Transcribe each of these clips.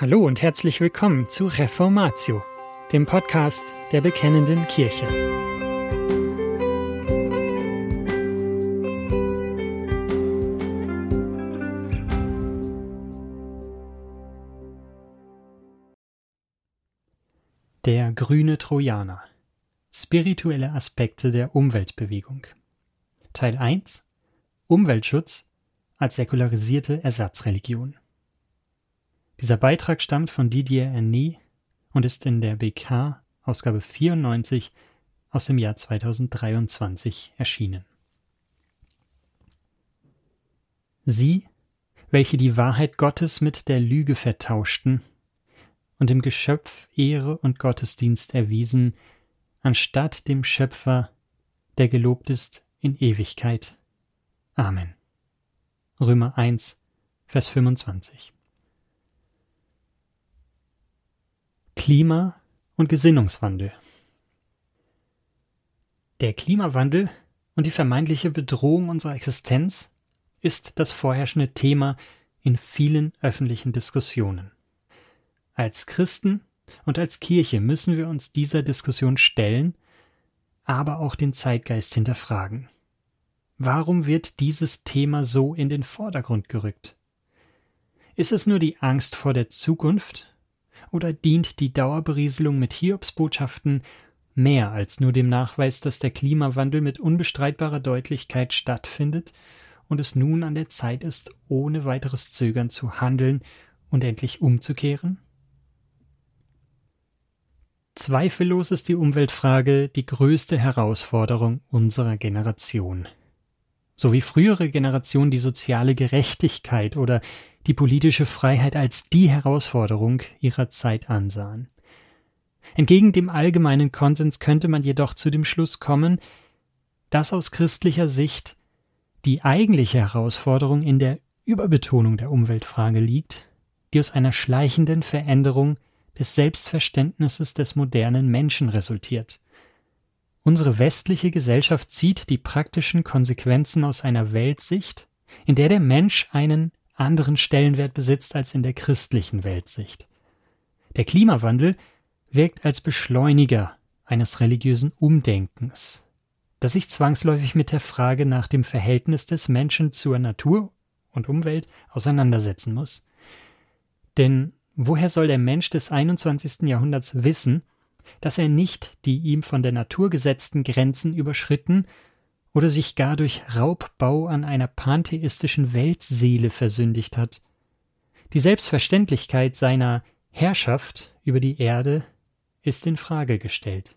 Hallo und herzlich willkommen zu Reformatio, dem Podcast der Bekennenden Kirche. Der grüne Trojaner. Spirituelle Aspekte der Umweltbewegung. Teil 1: Umweltschutz als säkularisierte Ersatzreligion. Dieser Beitrag stammt von Didier Erne und ist in der BK, Ausgabe 94, aus dem Jahr 2023 erschienen. Sie, welche die Wahrheit Gottes mit der Lüge vertauschten und dem Geschöpf Ehre und Gottesdienst erwiesen, anstatt dem Schöpfer, der gelobt ist in Ewigkeit. Amen. Römer 1, Vers 25. Klima- und Gesinnungswandel. Der Klimawandel und die vermeintliche Bedrohung unserer Existenz ist das vorherrschende Thema in vielen öffentlichen Diskussionen. Als Christen und als Kirche müssen wir uns dieser Diskussion stellen, aber auch den Zeitgeist hinterfragen. Warum wird dieses Thema so in den Vordergrund gerückt? Ist es nur die Angst vor der Zukunft? Oder dient die Dauerberieselung mit Hiobsbotschaften mehr als nur dem Nachweis, dass der Klimawandel mit unbestreitbarer Deutlichkeit stattfindet und es nun an der Zeit ist, ohne weiteres Zögern zu handeln und endlich umzukehren? Zweifellos ist die Umweltfrage die größte Herausforderung unserer Generation. So wie frühere Generationen die soziale Gerechtigkeit oder die politische Freiheit als die Herausforderung ihrer Zeit ansahen. Entgegen dem allgemeinen Konsens könnte man jedoch zu dem Schluss kommen, dass aus christlicher Sicht die eigentliche Herausforderung in der Überbetonung der Umweltfrage liegt, die aus einer schleichenden Veränderung des Selbstverständnisses des modernen Menschen resultiert. Unsere westliche Gesellschaft zieht die praktischen Konsequenzen aus einer Weltsicht, in der der Mensch einen anderen Stellenwert besitzt als in der christlichen Weltsicht. Der Klimawandel wirkt als Beschleuniger eines religiösen Umdenkens, das sich zwangsläufig mit der Frage nach dem Verhältnis des Menschen zur Natur und Umwelt auseinandersetzen muss. Denn woher soll der Mensch des 21. Jahrhunderts wissen, dass er nicht die ihm von der Natur gesetzten Grenzen überschritten oder sich gar durch Raubbau an einer pantheistischen Weltseele versündigt hat? Die Selbstverständlichkeit seiner Herrschaft über die Erde ist in Frage gestellt.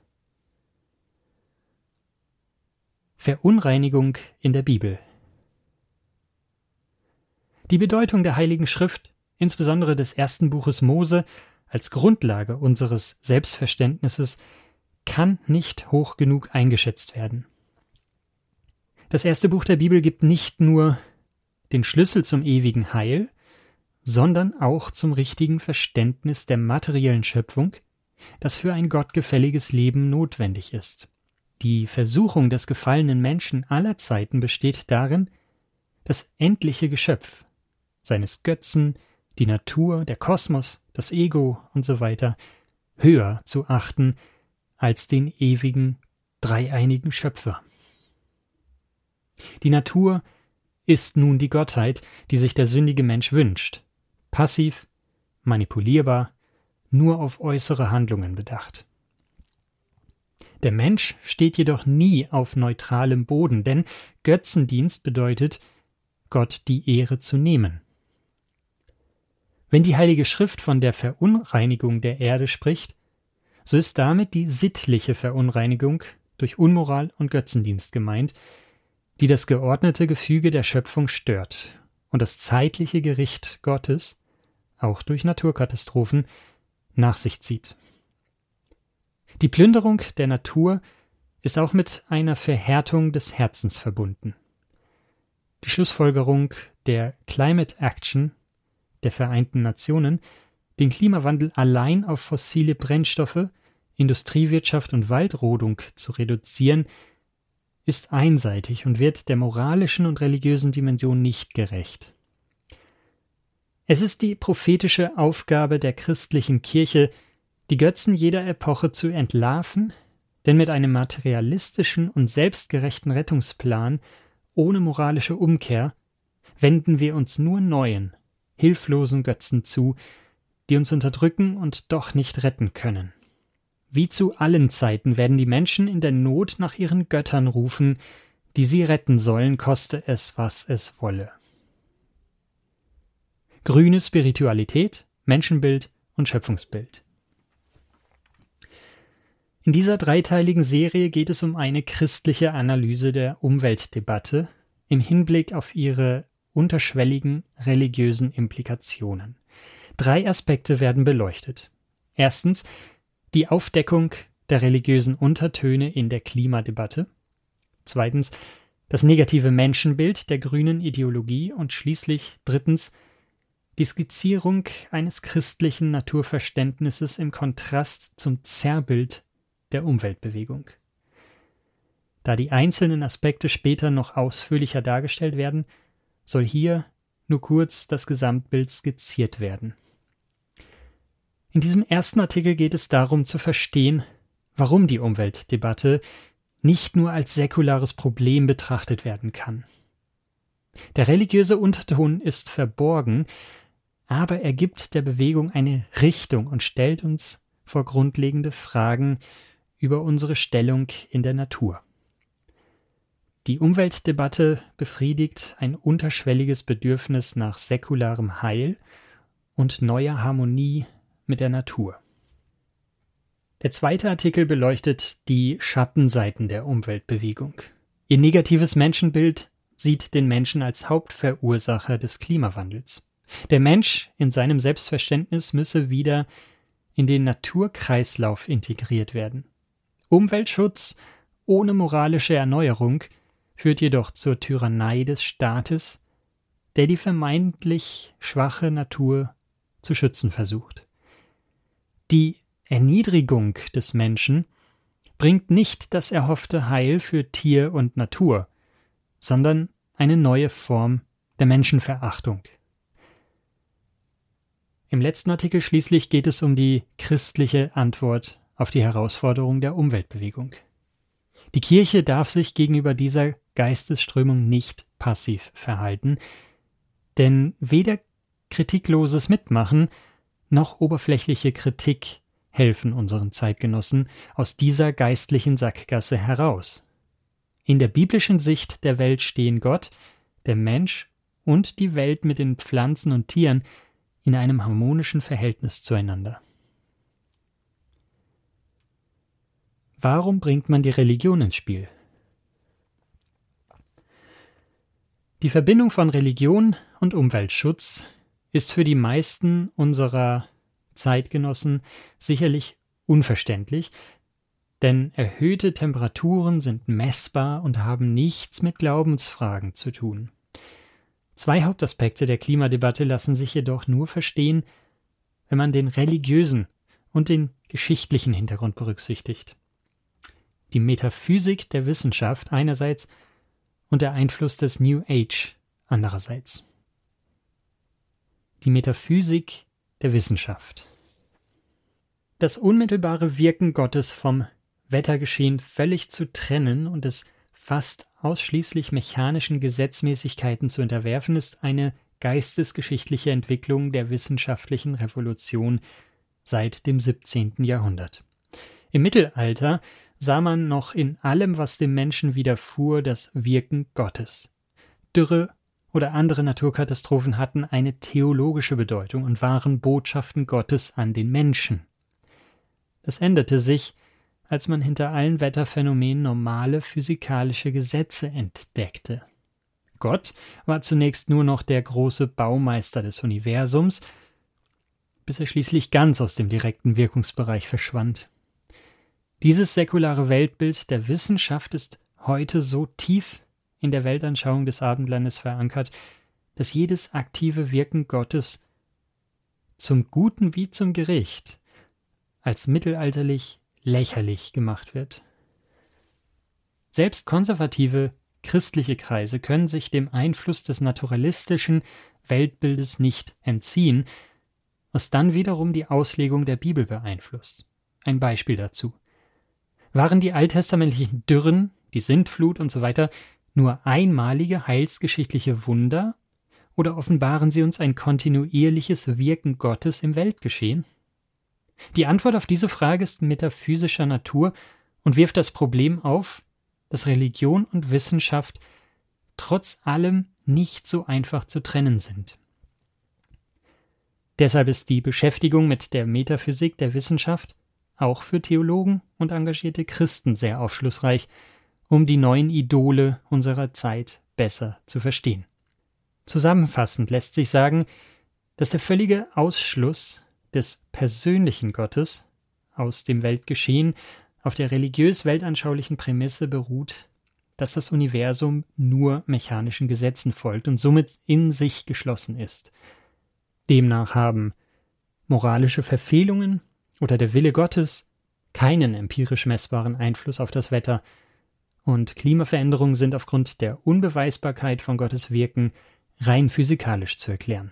Verunreinigung in der Bibel. Die Bedeutung der Heiligen Schrift, insbesondere des ersten Buches Mose, als Grundlage unseres Selbstverständnisses kann nicht hoch genug eingeschätzt werden. Das erste Buch der Bibel gibt nicht nur den Schlüssel zum ewigen Heil, sondern auch zum richtigen Verständnis der materiellen Schöpfung, das für ein gottgefälliges Leben notwendig ist. Die Versuchung des gefallenen Menschen aller Zeiten besteht darin, das endliche Geschöpf, seines Götzen, die Natur, der Kosmos, das Ego und so weiter, höher zu achten als den ewigen, dreieinigen Schöpfer. Die Natur ist nun die Gottheit, die sich der sündige Mensch wünscht, passiv, manipulierbar, nur auf äußere Handlungen bedacht. Der Mensch steht jedoch nie auf neutralem Boden, denn Götzendienst bedeutet, Gott die Ehre zu nehmen. Wenn die Heilige Schrift von der Verunreinigung der Erde spricht, so ist damit die sittliche Verunreinigung durch Unmoral und Götzendienst gemeint, die das geordnete Gefüge der Schöpfung stört und das zeitliche Gericht Gottes, auch durch Naturkatastrophen, nach sich zieht. Die Plünderung der Natur ist auch mit einer Verhärtung des Herzens verbunden. Die Schlussfolgerung der Climate Action der Vereinten Nationen, den Klimawandel allein auf fossile Brennstoffe, Industriewirtschaft und Waldrodung zu reduzieren, ist einseitig und wird der moralischen und religiösen Dimension nicht gerecht. Es ist die prophetische Aufgabe der christlichen Kirche, die Götzen jeder Epoche zu entlarven, denn mit einem materialistischen und selbstgerechten Rettungsplan ohne moralische Umkehr wenden wir uns nur neuen, hilflosen Götzen zu, die uns unterdrücken und doch nicht retten können. Wie zu allen Zeiten werden die Menschen in der Not nach ihren Göttern rufen, die sie retten sollen, koste es, was es wolle. Grüne Spiritualität, Menschenbild und Schöpfungsbild. In dieser dreiteiligen Serie geht es um eine christliche Analyse der Umweltdebatte im Hinblick auf ihre unterschwelligen religiösen Implikationen. 3 Aspekte werden beleuchtet. Erstens die Aufdeckung der religiösen Untertöne in der Klimadebatte. Zweitens das negative Menschenbild der grünen Ideologie und schließlich drittens die Skizzierung eines christlichen Naturverständnisses im Kontrast zum Zerrbild der Umweltbewegung. Da die einzelnen Aspekte später noch ausführlicher dargestellt werden, soll hier nur kurz das Gesamtbild skizziert werden. In diesem ersten Artikel geht es darum zu verstehen, warum die Umweltdebatte nicht nur als säkulares Problem betrachtet werden kann. Der religiöse Unterton ist verborgen, aber er gibt der Bewegung eine Richtung und stellt uns vor grundlegende Fragen über unsere Stellung in der Natur. Die Umweltdebatte befriedigt ein unterschwelliges Bedürfnis nach säkularem Heil und neuer Harmonie mit der Natur. Der zweite Artikel beleuchtet die Schattenseiten der Umweltbewegung. Ihr negatives Menschenbild sieht den Menschen als Hauptverursacher des Klimawandels. Der Mensch in seinem Selbstverständnis müsse wieder in den Naturkreislauf integriert werden. Umweltschutz ohne moralische Erneuerung führt jedoch zur Tyrannei des Staates, der die vermeintlich schwache Natur zu schützen versucht. Die Erniedrigung des Menschen bringt nicht das erhoffte Heil für Tier und Natur, sondern eine neue Form der Menschenverachtung. Im letzten Artikel schließlich geht es um die christliche Antwort auf die Herausforderung der Umweltbewegung. Die Kirche darf sich gegenüber dieser Geistesströmung nicht passiv verhalten, denn weder kritikloses Mitmachen noch oberflächliche Kritik helfen unseren Zeitgenossen aus dieser geistlichen Sackgasse heraus. In der biblischen Sicht der Welt stehen Gott, der Mensch und die Welt mit den Pflanzen und Tieren in einem harmonischen Verhältnis zueinander. Warum bringt man die Religion ins Spiel? Die Verbindung von Religion und Umweltschutz ist für die meisten unserer Zeitgenossen sicherlich unverständlich, denn erhöhte Temperaturen sind messbar und haben nichts mit Glaubensfragen zu tun. 2 Hauptaspekte der Klimadebatte lassen sich jedoch nur verstehen, wenn man den religiösen und den geschichtlichen Hintergrund berücksichtigt. Die Metaphysik der Wissenschaft einerseits und der Einfluss des New Age andererseits. Die Metaphysik der Wissenschaft. Das unmittelbare Wirken Gottes vom Wettergeschehen völlig zu trennen und es fast ausschließlich mechanischen Gesetzmäßigkeiten zu unterwerfen, ist eine geistesgeschichtliche Entwicklung der wissenschaftlichen Revolution seit dem 17. Jahrhundert. Im Mittelalter sah man noch in allem, was dem Menschen widerfuhr, das Wirken Gottes. Dürre oder andere Naturkatastrophen hatten eine theologische Bedeutung und waren Botschaften Gottes an den Menschen. Das änderte sich, als man hinter allen Wetterphänomenen normale physikalische Gesetze entdeckte. Gott war zunächst nur noch der große Baumeister des Universums, bis er schließlich ganz aus dem direkten Wirkungsbereich verschwand. Dieses säkulare Weltbild der Wissenschaft ist heute so tief in der Weltanschauung des Abendlandes verankert, dass jedes aktive Wirken Gottes zum Guten wie zum Gericht als mittelalterlich lächerlich gemacht wird. Selbst konservative christliche Kreise können sich dem Einfluss des naturalistischen Weltbildes nicht entziehen, was dann wiederum die Auslegung der Bibel beeinflusst. Ein Beispiel dazu. Waren die alttestamentlichen Dürren, die Sintflut und so weiter, nur einmalige heilsgeschichtliche Wunder oder offenbaren sie uns ein kontinuierliches Wirken Gottes im Weltgeschehen? Die Antwort auf diese Frage ist metaphysischer Natur und wirft das Problem auf, dass Religion und Wissenschaft trotz allem nicht so einfach zu trennen sind. Deshalb ist die Beschäftigung mit der Metaphysik der Wissenschaft auch für Theologen und engagierte Christen sehr aufschlussreich, um die neuen Idole unserer Zeit besser zu verstehen. Zusammenfassend lässt sich sagen, dass der völlige Ausschluss des persönlichen Gottes aus dem Weltgeschehen auf der religiös-weltanschaulichen Prämisse beruht, dass das Universum nur mechanischen Gesetzen folgt und somit in sich geschlossen ist. Demnach haben moralische Verfehlungen oder der Wille Gottes keinen empirisch messbaren Einfluss auf das Wetter und Klimaveränderungen sind aufgrund der Unbeweisbarkeit von Gottes Wirken rein physikalisch zu erklären.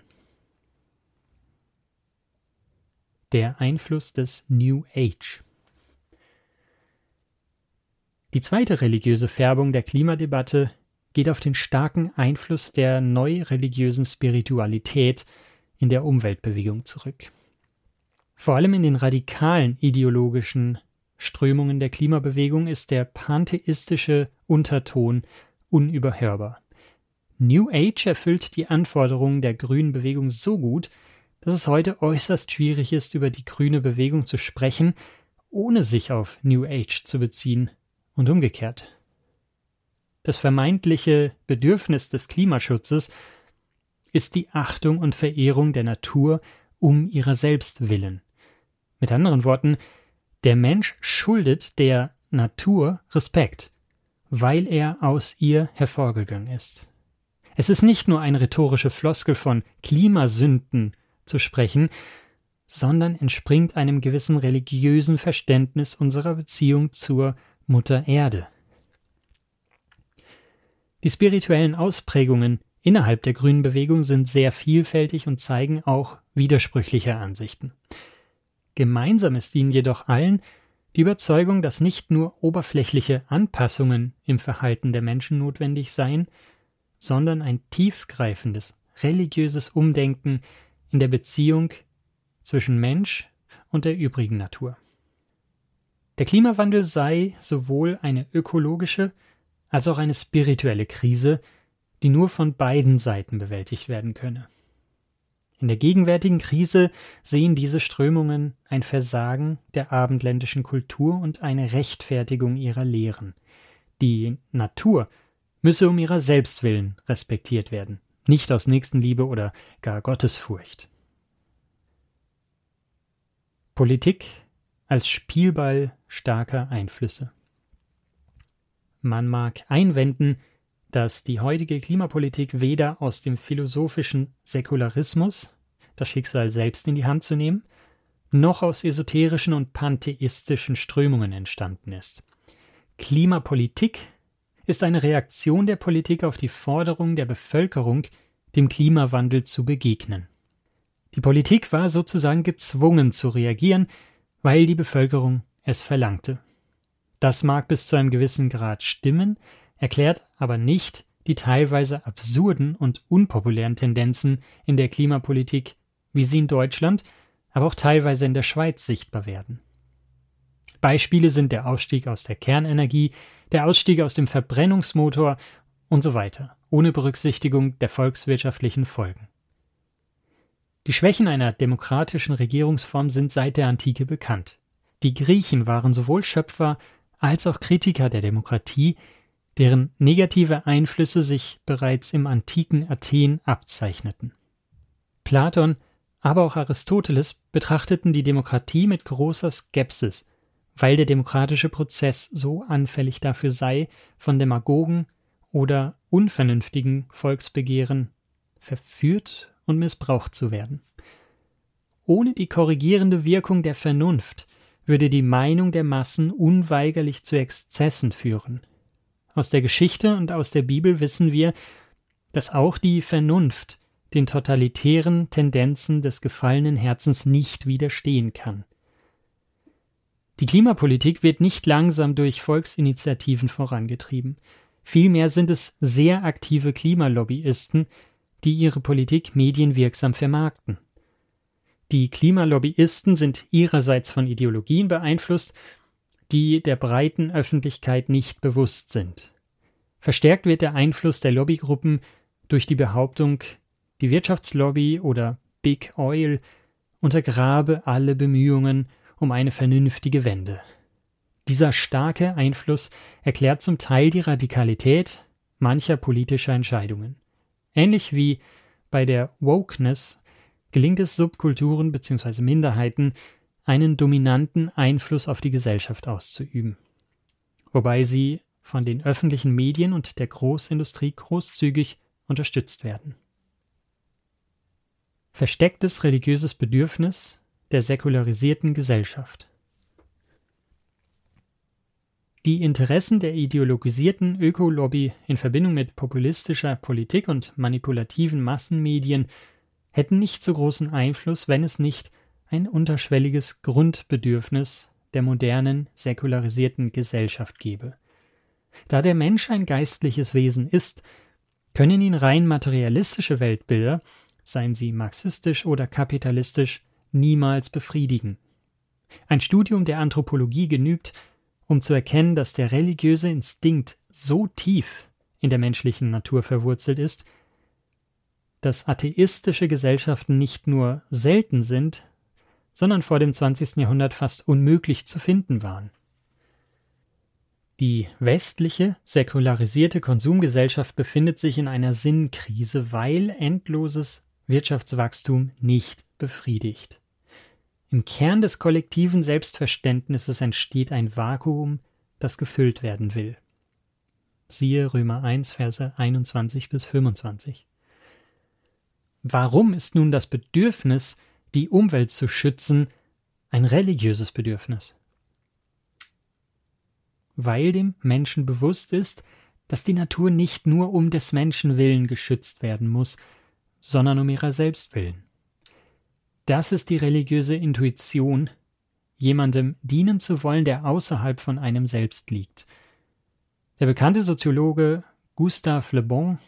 Der Einfluss des New Age. Die zweite religiöse Färbung der Klimadebatte geht auf den starken Einfluss der neu-religiösen Spiritualität in der Umweltbewegung zurück. Vor allem in den radikalen ideologischen Strömungen der Klimabewegung ist der pantheistische Unterton unüberhörbar. New Age erfüllt die Anforderungen der grünen Bewegung so gut, dass es heute äußerst schwierig ist, über die grüne Bewegung zu sprechen, ohne sich auf New Age zu beziehen und umgekehrt. Das vermeintliche Bedürfnis des Klimaschutzes ist die Achtung und Verehrung der Natur um ihrer selbst willen. Mit anderen Worten, der Mensch schuldet der Natur Respekt, weil er aus ihr hervorgegangen ist. Es ist nicht nur eine rhetorische Floskel von Klimasünden zu sprechen, sondern entspringt einem gewissen religiösen Verständnis unserer Beziehung zur Mutter Erde. Die spirituellen Ausprägungen innerhalb der grünen Bewegung sind sehr vielfältig und zeigen auch widersprüchliche Ansichten. Gemeinsam ist ihnen jedoch allen die Überzeugung, dass nicht nur oberflächliche Anpassungen im Verhalten der Menschen notwendig seien, sondern ein tiefgreifendes, religiöses Umdenken in der Beziehung zwischen Mensch und der übrigen Natur. Der Klimawandel sei sowohl eine ökologische als auch eine spirituelle Krise, die nur von beiden Seiten bewältigt werden könne. In der gegenwärtigen Krise sehen diese Strömungen ein Versagen der abendländischen Kultur und eine Rechtfertigung ihrer Lehren. Die Natur müsse um ihrer selbst willen respektiert werden, nicht aus Nächstenliebe oder gar Gottesfurcht. Politik als Spielball starker Einflüsse. Man mag einwenden, dass die heutige Klimapolitik weder aus dem philosophischen Säkularismus, das Schicksal selbst in die Hand zu nehmen, noch aus esoterischen und pantheistischen Strömungen entstanden ist. Klimapolitik ist eine Reaktion der Politik auf die Forderung der Bevölkerung, dem Klimawandel zu begegnen. Die Politik war sozusagen gezwungen zu reagieren, weil die Bevölkerung es verlangte. Das mag bis zu einem gewissen Grad stimmen, erklärt aber nicht die teilweise absurden und unpopulären Tendenzen in der Klimapolitik, wie sie in Deutschland, aber auch teilweise in der Schweiz sichtbar werden. Beispiele sind der Ausstieg aus der Kernenergie, der Ausstieg aus dem Verbrennungsmotor und so weiter, ohne Berücksichtigung der volkswirtschaftlichen Folgen. Die Schwächen einer demokratischen Regierungsform sind seit der Antike bekannt. Die Griechen waren sowohl Schöpfer als auch Kritiker der Demokratie, deren negative Einflüsse sich bereits im antiken Athen abzeichneten. Platon, aber auch Aristoteles betrachteten die Demokratie mit großer Skepsis, weil der demokratische Prozess so anfällig dafür sei, von Demagogen oder unvernünftigen Volksbegehren verführt und missbraucht zu werden. Ohne die korrigierende Wirkung der Vernunft würde die Meinung der Massen unweigerlich zu Exzessen führen. Aus der Geschichte und aus der Bibel wissen wir, dass auch die Vernunft den totalitären Tendenzen des gefallenen Herzens nicht widerstehen kann. Die Klimapolitik wird nicht langsam durch Volksinitiativen vorangetrieben. Vielmehr sind es sehr aktive Klimalobbyisten, die ihre Politik medienwirksam vermarkten. Die Klimalobbyisten sind ihrerseits von Ideologien beeinflusst, die der breiten Öffentlichkeit nicht bewusst sind. Verstärkt wird der Einfluss der Lobbygruppen durch die Behauptung, die Wirtschaftslobby oder Big Oil untergrabe alle Bemühungen um eine vernünftige Wende. Dieser starke Einfluss erklärt zum Teil die Radikalität mancher politischer Entscheidungen. Ähnlich wie bei der Wokeness gelingt es Subkulturen bzw. Minderheiten, einen dominanten Einfluss auf die Gesellschaft auszuüben, wobei sie von den öffentlichen Medien und der Großindustrie großzügig unterstützt werden. Verstecktes religiöses Bedürfnis der säkularisierten Gesellschaft. Die Interessen der ideologisierten Ökolobby in Verbindung mit populistischer Politik und manipulativen Massenmedien hätten nicht so großen Einfluss, wenn es nicht ein unterschwelliges Grundbedürfnis der modernen, säkularisierten Gesellschaft gebe. Da der Mensch ein geistliches Wesen ist, können ihn rein materialistische Weltbilder, seien sie marxistisch oder kapitalistisch, niemals befriedigen. Ein Studium der Anthropologie genügt, um zu erkennen, dass der religiöse Instinkt so tief in der menschlichen Natur verwurzelt ist, dass atheistische Gesellschaften nicht nur selten sind, sondern vor dem 20. Jahrhundert fast unmöglich zu finden waren. Die westliche, säkularisierte Konsumgesellschaft befindet sich in einer Sinnkrise, weil endloses Wirtschaftswachstum nicht befriedigt. Im Kern des kollektiven Selbstverständnisses entsteht ein Vakuum, das gefüllt werden will. Siehe Römer 1, Verse 21 bis 25. Warum ist nun das Bedürfnis, die Umwelt zu schützen, ein religiöses Bedürfnis? Weil dem Menschen bewusst ist, dass die Natur nicht nur um des Menschen willen geschützt werden muss, sondern um ihrer selbst willen. Das ist die religiöse Intuition, jemandem dienen zu wollen, der außerhalb von einem selbst liegt. Der bekannte Soziologe Gustave Le Bon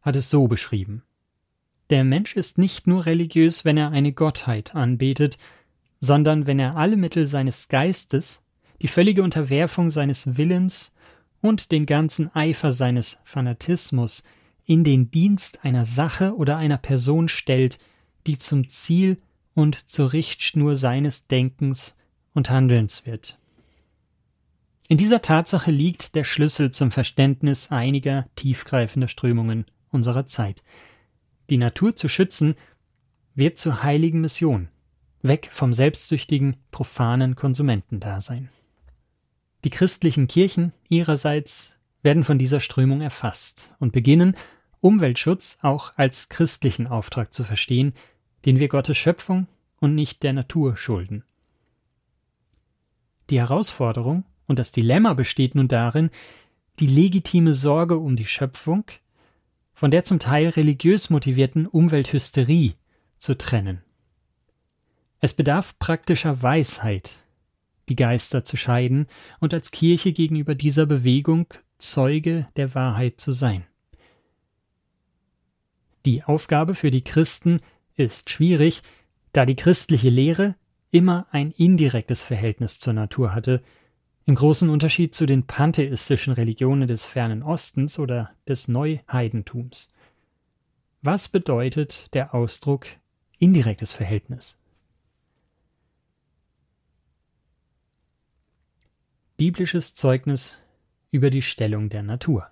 hat es so beschrieben: Der Mensch ist nicht nur religiös, wenn er eine Gottheit anbetet, sondern wenn er alle Mittel seines Geistes, die völlige Unterwerfung seines Willens und den ganzen Eifer seines Fanatismus in den Dienst einer Sache oder einer Person stellt, die zum Ziel und zur Richtschnur seines Denkens und Handelns wird. In dieser Tatsache liegt der Schlüssel zum Verständnis einiger tiefgreifender Strömungen unserer Zeit. Die Natur zu schützen, wird zur heiligen Mission, weg vom selbstsüchtigen, profanen Konsumentendasein. Die christlichen Kirchen ihrerseits werden von dieser Strömung erfasst und beginnen, Umweltschutz auch als christlichen Auftrag zu verstehen, den wir Gottes Schöpfung und nicht der Natur schulden. Die Herausforderung und das Dilemma besteht nun darin, die legitime Sorge um die Schöpfung von der zum Teil religiös motivierten Umwelthysterie zu trennen. Es bedarf praktischer Weisheit, die Geister zu scheiden und als Kirche gegenüber dieser Bewegung Zeuge der Wahrheit zu sein. Die Aufgabe für die Christen ist schwierig, da die christliche Lehre immer ein indirektes Verhältnis zur Natur hatte, im großen Unterschied zu den pantheistischen Religionen des Fernen Ostens oder des Neuheidentums. Was bedeutet der Ausdruck indirektes Verhältnis? Biblisches Zeugnis über die Stellung der Natur.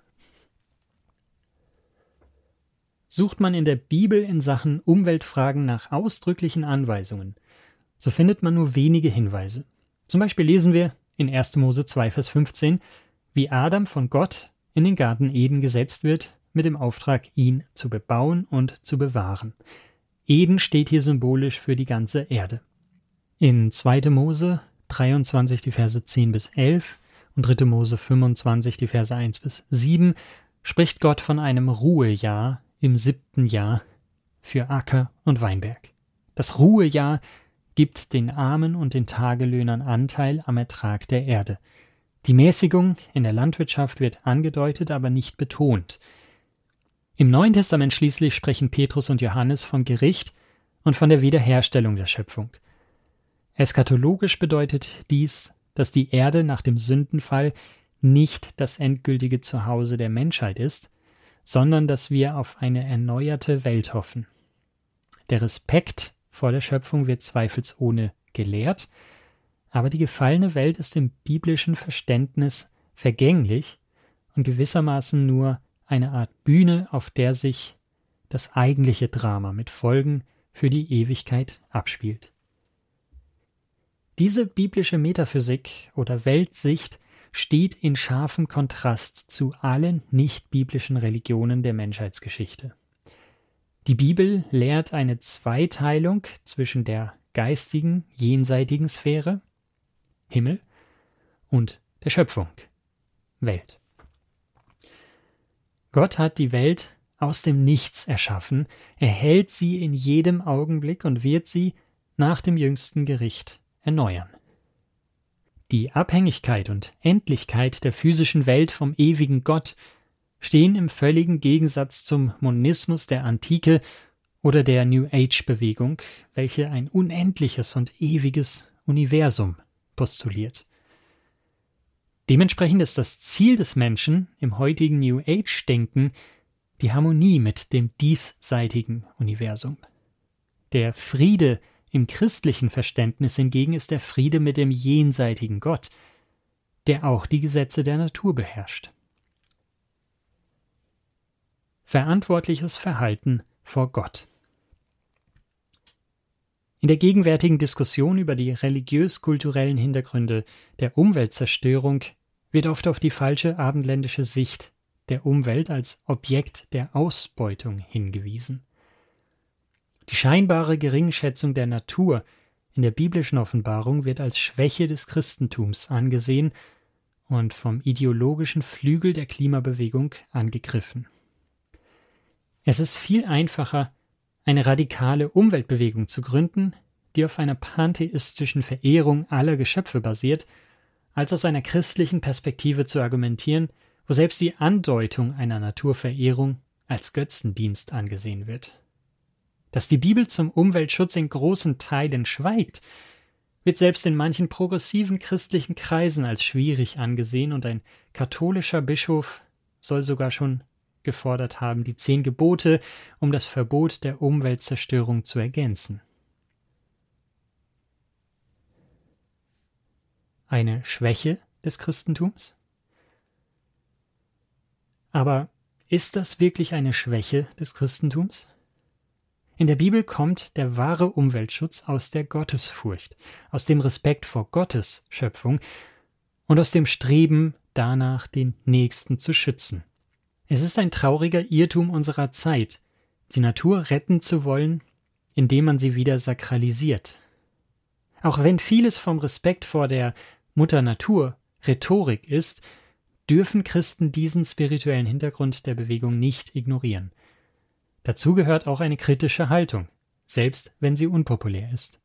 Sucht man in der Bibel in Sachen Umweltfragen nach ausdrücklichen Anweisungen, so findet man nur wenige Hinweise. Zum Beispiel lesen wir in 1. Mose 2, Vers 15, wie Adam von Gott in den Garten Eden gesetzt wird, mit dem Auftrag, ihn zu bebauen und zu bewahren. Eden steht hier symbolisch für die ganze Erde. In 2. Mose 23, die Verse 10 bis 11 und 3. Mose 25, die Verse 1 bis 7, spricht Gott von einem Ruhejahr im 7. Jahr für Acker und Weinberg. Das Ruhejahr gibt den Armen und den Tagelöhnern Anteil am Ertrag der Erde. Die Mäßigung in der Landwirtschaft wird angedeutet, aber nicht betont. Im Neuen Testament schließlich sprechen Petrus und Johannes vom Gericht und von der Wiederherstellung der Schöpfung. Eschatologisch bedeutet dies, dass die Erde nach dem Sündenfall nicht das endgültige Zuhause der Menschheit ist, sondern dass wir auf eine erneuerte Welt hoffen. Der Respekt vor der Schöpfung wird zweifelsohne gelehrt, aber die gefallene Welt ist im biblischen Verständnis vergänglich und gewissermaßen nur eine Art Bühne, auf der sich das eigentliche Drama mit Folgen für die Ewigkeit abspielt. Diese biblische Metaphysik oder Weltsicht steht in scharfem Kontrast zu allen nicht-biblischen Religionen der Menschheitsgeschichte. Die Bibel lehrt eine Zweiteilung zwischen der geistigen, jenseitigen Sphäre, Himmel, und der Schöpfung, Welt. Gott hat die Welt aus dem Nichts erschaffen, er hält sie in jedem Augenblick und wird sie nach dem jüngsten Gericht erneuern. Die Abhängigkeit und Endlichkeit der physischen Welt vom ewigen Gott stehen im völligen Gegensatz zum Monismus der Antike oder der New Age-Bewegung, welche ein unendliches und ewiges Universum postuliert. Dementsprechend ist das Ziel des Menschen im heutigen New Age-Denken die Harmonie mit dem diesseitigen Universum. Der Friede im christlichen Verständnis hingegen ist der Friede mit dem jenseitigen Gott, der auch die Gesetze der Natur beherrscht. Verantwortliches Verhalten vor Gott. In der gegenwärtigen Diskussion über die religiös-kulturellen Hintergründe der Umweltzerstörung wird oft auf die falsche abendländische Sicht der Umwelt als Objekt der Ausbeutung hingewiesen. Die scheinbare Geringschätzung der Natur in der biblischen Offenbarung wird als Schwäche des Christentums angesehen und vom ideologischen Flügel der Klimabewegung angegriffen. Es ist viel einfacher, eine radikale Umweltbewegung zu gründen, die auf einer pantheistischen Verehrung aller Geschöpfe basiert, als aus einer christlichen Perspektive zu argumentieren, wo selbst die Andeutung einer Naturverehrung als Götzendienst angesehen wird. Dass die Bibel zum Umweltschutz in großen Teilen schweigt, wird selbst in manchen progressiven christlichen Kreisen als schwierig angesehen und ein katholischer Bischof soll sogar schon gefordert haben, die 10 Gebote, um das Verbot der Umweltzerstörung zu ergänzen. Eine Schwäche des Christentums? Aber ist das wirklich eine Schwäche des Christentums? In der Bibel kommt der wahre Umweltschutz aus der Gottesfurcht, aus dem Respekt vor Gottes Schöpfung und aus dem Streben danach, den Nächsten zu schützen. Es ist ein trauriger Irrtum unserer Zeit, die Natur retten zu wollen, indem man sie wieder sakralisiert. Auch wenn vieles vom Respekt vor der Mutter Natur Rhetorik ist, dürfen Christen diesen spirituellen Hintergrund der Bewegung nicht ignorieren. Dazu gehört auch eine kritische Haltung, selbst wenn sie unpopulär ist.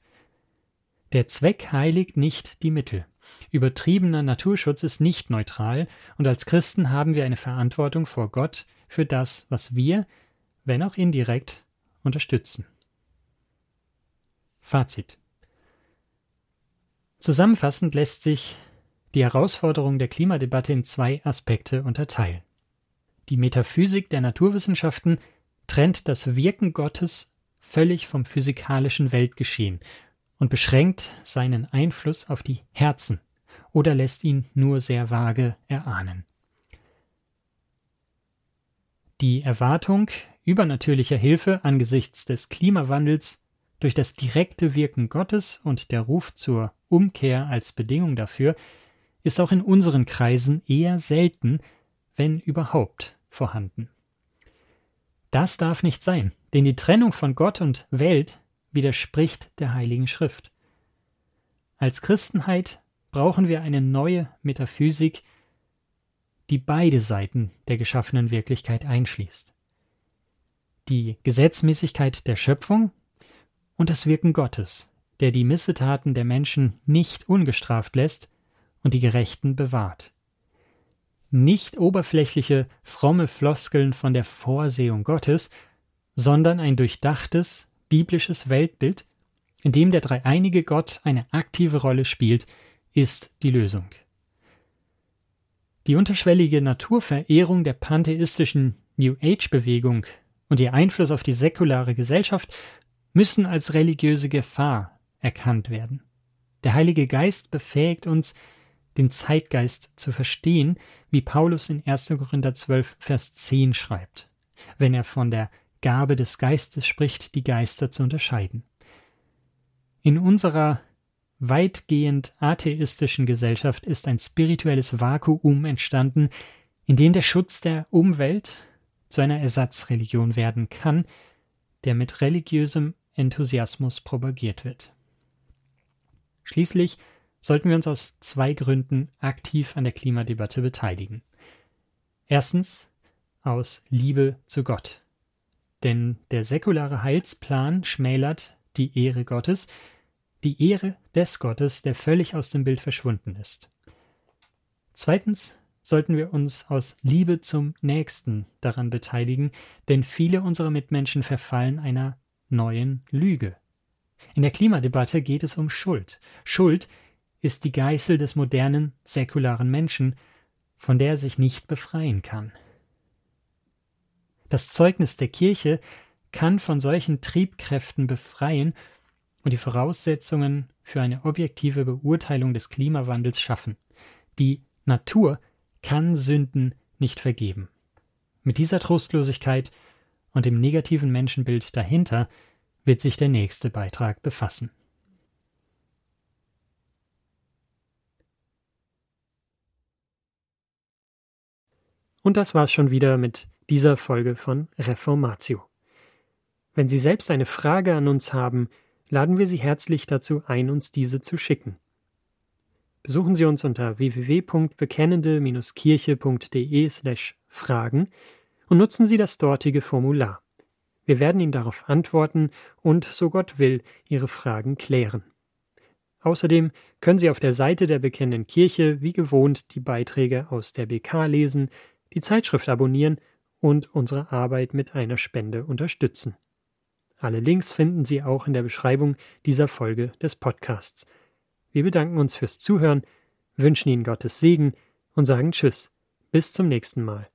Der Zweck heiligt nicht die Mittel. Übertriebener Naturschutz ist nicht neutral und als Christen haben wir eine Verantwortung vor Gott für das, was wir, wenn auch indirekt, unterstützen. Fazit. Zusammenfassend lässt sich die Herausforderung der Klimadebatte in 2 Aspekte unterteilen. Die Metaphysik der Naturwissenschaften trennt das Wirken Gottes völlig vom physikalischen Weltgeschehen und beschränkt seinen Einfluss auf die Herzen oder lässt ihn nur sehr vage erahnen. Die Erwartung übernatürlicher Hilfe angesichts des Klimawandels durch das direkte Wirken Gottes und der Ruf zur Umkehr als Bedingung dafür ist auch in unseren Kreisen eher selten, wenn überhaupt, vorhanden. Das darf nicht sein, denn die Trennung von Gott und Welt widerspricht der Heiligen Schrift. Als Christenheit brauchen wir eine neue Metaphysik, die beide Seiten der geschaffenen Wirklichkeit einschließt. die Gesetzmäßigkeit der Schöpfung und das Wirken Gottes, der die Missetaten der Menschen nicht ungestraft lässt und die Gerechten bewahrt. Nicht oberflächliche, fromme Floskeln von der Vorsehung Gottes, sondern ein durchdachtes, biblisches Weltbild, in dem der dreieinige Gott eine aktive Rolle spielt, ist die Lösung. Die unterschwellige Naturverehrung der pantheistischen New Age-Bewegung und ihr Einfluss auf die säkulare Gesellschaft müssen als religiöse Gefahr erkannt werden. Der Heilige Geist befähigt uns, den Zeitgeist zu verstehen, wie Paulus in 1. Korinther 12, Vers 10 schreibt, wenn er von der Gabe des Geistes spricht, die Geister zu unterscheiden. In unserer weitgehend atheistischen Gesellschaft ist ein spirituelles Vakuum entstanden, in dem der Schutz der Umwelt zu einer Ersatzreligion werden kann, der mit religiösem Enthusiasmus propagiert wird. Schließlich sollten wir uns aus zwei Gründen aktiv an der Klimadebatte beteiligen. Erstens aus Liebe zu Gott. Denn der säkulare Heilsplan schmälert die Ehre Gottes, die Ehre des Gottes, der völlig aus dem Bild verschwunden ist. Zweitens sollten wir uns aus Liebe zum Nächsten daran beteiligen, denn viele unserer Mitmenschen verfallen einer neuen Lüge. In der Klimadebatte geht es um Schuld. Schuld ist die Geißel des modernen, säkularen Menschen, von der er sich nicht befreien kann. Das Zeugnis der Kirche kann von solchen Triebkräften befreien und die Voraussetzungen für eine objektive Beurteilung des Klimawandels schaffen. Die Natur kann Sünden nicht vergeben. Mit dieser Trostlosigkeit und dem negativen Menschenbild dahinter wird sich der nächste Beitrag befassen. Und das war's schon wieder mit dieser Folge von Reformatio. Wenn Sie selbst eine Frage an uns haben, laden wir Sie herzlich dazu ein, uns diese zu schicken. Besuchen Sie uns unter www.bekennende-kirche.de/fragen und nutzen Sie das dortige Formular. Wir werden Ihnen darauf antworten und, so Gott will, Ihre Fragen klären. Außerdem können Sie auf der Seite der Bekennenden Kirche wie gewohnt die Beiträge aus der BK lesen, die Zeitschrift abonnieren und unsere Arbeit mit einer Spende unterstützen. Alle Links finden Sie auch in der Beschreibung dieser Folge des Podcasts. Wir bedanken uns fürs Zuhören, wünschen Ihnen Gottes Segen und sagen Tschüss, bis zum nächsten Mal.